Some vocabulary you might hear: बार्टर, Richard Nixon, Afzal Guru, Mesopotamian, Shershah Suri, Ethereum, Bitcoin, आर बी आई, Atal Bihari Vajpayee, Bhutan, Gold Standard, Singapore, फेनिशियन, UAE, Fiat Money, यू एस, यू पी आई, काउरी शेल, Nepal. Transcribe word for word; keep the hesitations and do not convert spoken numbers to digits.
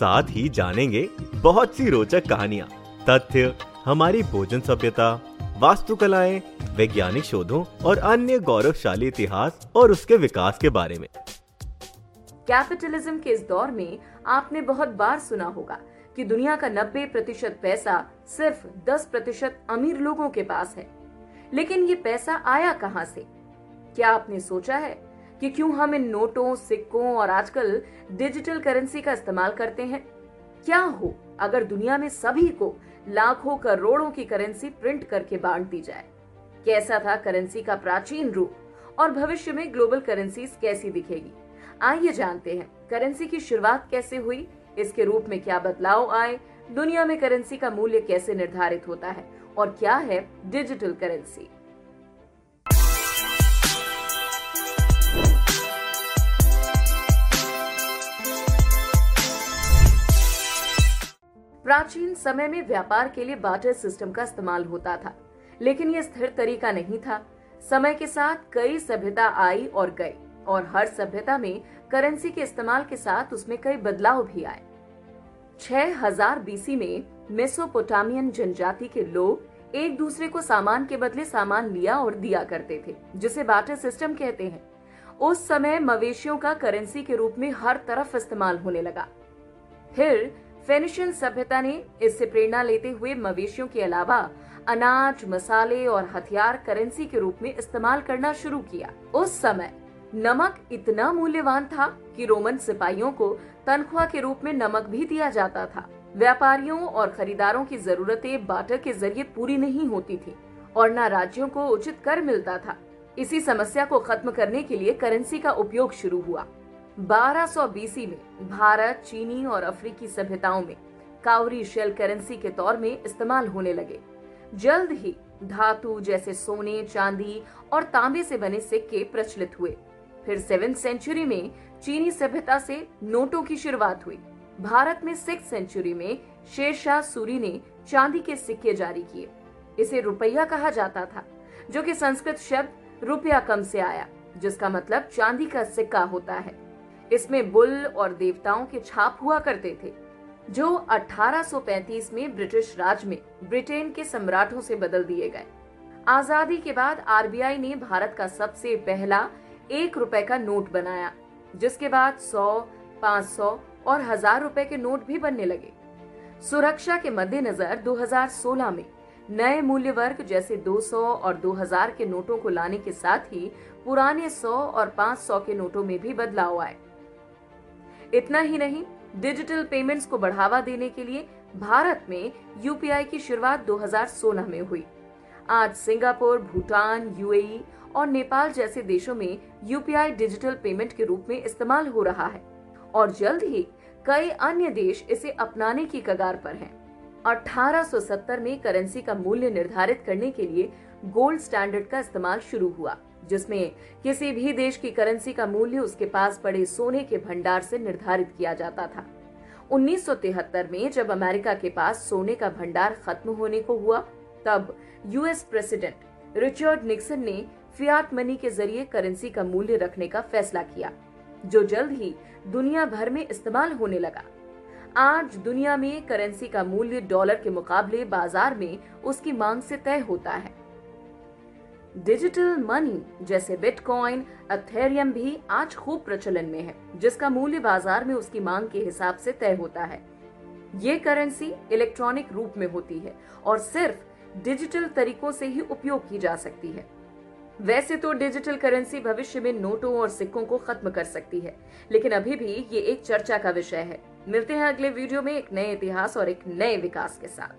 साथ ही जानेंगे बहुत सी रोचक कहानियां, तथ्य, हमारी भोजन सभ्यता, वास्तुकलाएं, वैज्ञानिक शोधों और अन्य गौरवशाली इतिहास और उसके विकास के बारे में। कैपिटलिज्म के इस दौर में आपने बहुत बार सुना होगा कि दुनिया का नब्बे प्रतिशत पैसा सिर्फ दस प्रतिशत अमीर लोगों के पास है। लेकिन ये पैसा आया कहां से? क्या आपने सोचा है कि क्यों हम इन नोटों, सिक्कों और आजकल डिजिटल करेंसी का इस्तेमाल करते हैं? क्या हो अगर दुनिया में सभी को लाखों करोड़ों की करेंसी प्रिंट करके बांट दी जाए? कैसा था करेंसी का प्राचीन रूप और भविष्य में ग्लोबल करेंसी कैसी दिखेगी? आइए जानते हैं करेंसी की शुरुआत कैसे हुई, इसके रूप में क्या बदलाव आए, दुनिया में करेंसी का मूल्य कैसे निर्धारित होता है और क्या है डिजिटल करेंसी। प्राचीन समय में व्यापार के लिए बार्टर सिस्टम का इस्तेमाल होता था, लेकिन यह स्थिर तरीका नहीं था। समय के साथ कई सभ्यता आई और गई और हर सभ्यता में करेंसी के इस्तेमाल के साथ उसमें कई बदलाव भी आए। छह हजार बीसी में मेसोपोटामियन जनजाति के लोग एक दूसरे को सामान के बदले सामान लिया और दिया करते थे, जिसे बार्टर सिस्टम कहते हैं। उस समय मवेशियों का करेंसी के रूप में हर तरफ इस्तेमाल होने लगा। फिर फेनिशियन सभ्यता ने इससे प्रेरणा लेते हुए मवेशियों के अलावा अनाज, मसाले और हथियार करेंसी के रूप में इस्तेमाल करना शुरू किया। उस समय नमक इतना मूल्यवान था कि रोमन सिपाहियों को तनख्वाह के रूप में नमक भी दिया जाता था। व्यापारियों और खरीदारों की जरूरतें बार्टर के जरिए पूरी नहीं होती थी और न राज्यों को उचित कर मिलता था। इसी समस्या को खत्म करने के लिए करेंसी का उपयोग शुरू हुआ। बारह सौ बीसी में भारत, चीनी और अफ्रीकी सभ्यताओं में काउरी शेल करेंसी के तौर में इस्तेमाल होने लगे। जल्द ही धातु जैसे सोने, चांदी और तांबे से बने सिक्के प्रचलित हुए। फिर सेवेंथ सेंचुरी में चीनी सभ्यता से नोटों की शुरुआत हुई। भारत में सिक्स्थ सेंचुरी में शेरशाह सूरी ने चांदी के सिक्के जारी किए। इसे रुपया कहा जाता था, जो कि संस्कृत शब्द रुपया कम से आया, जिसका मतलब चांदी का सिक्का होता है। इसमें बुल और देवताओं के छाप हुआ करते थे, जो अठारह सौ पैंतीस में ब्रिटिश राज में ब्रिटेन के सम्राटों से बदल दिए गए। आजादी के बाद आर बी आई ने भारत का सबसे पहला एक रुपए का नोट बनाया, जिसके बाद सौ, पाँच सौ और हजार रुपए के नोट भी बनने लगे। सुरक्षा के मद्देनजर दो हजार सोलह में नए मूल्य वर्ग जैसे दो सौ और दो हजार के नोटों को लाने के साथ ही पुराने सौ और पाँच सौ के नोटों में भी बदलाव आए। इतना ही नहीं, डिजिटल पेमेंट्स को बढ़ावा देने के लिए भारत में यू पी आई की शुरुआत दो हजार सोलह में हुई। आज Singapore, Bhutan, U A E और नेपाल जैसे देशों में यू पी आई digital payment के रूप में इस्तेमाल हो रहा है और जल्द ही कई अन्य देश इसे अपनाने की कगार पर हैं। अठारह सौ सत्तर में करेंसी का मूल्य निर्धारित करने के लिए गोल्ड स्टैंडर्ड का इस्तेमाल शुरू हुआ, जिसमें किसी भी देश की करेंसी का मूल्य उसके पास पड़े सोने के भंडार से निर्धारित किया जाता था। उन्नीस सौ तिहत्तर में जब अमेरिका के पास सोने का भंडार खत्म होने को हुआ, तब यू एस president Richard Nixon ने फियाट मनी के जरिए करेंसी का मूल्य रखने का फैसला किया, जो जल्द ही दुनिया भर में इस्तेमाल होने लगा। आज दुनिया में करेंसी का मूल्य डॉलर के मुकाबले बाजार में उसकी मांग से तय होता है। डिजिटल मनी जैसे बिटकॉइन, एथेरियम भी आज खूब प्रचलन में है, जिसका मूल्य बाजार में उसकी मांग के हिसाब से तय होता है। ये करेंसी इलेक्ट्रॉनिक रूप में होती है और सिर्फ डिजिटल तरीकों से ही उपयोग की जा सकती है। वैसे तो डिजिटल करेंसी भविष्य में नोटों और सिक्कों को खत्म कर सकती है, लेकिन अभी भी ये एक चर्चा का विषय है। मिलते हैं अगले वीडियो में एक नए इतिहास और एक नए विकास के साथ।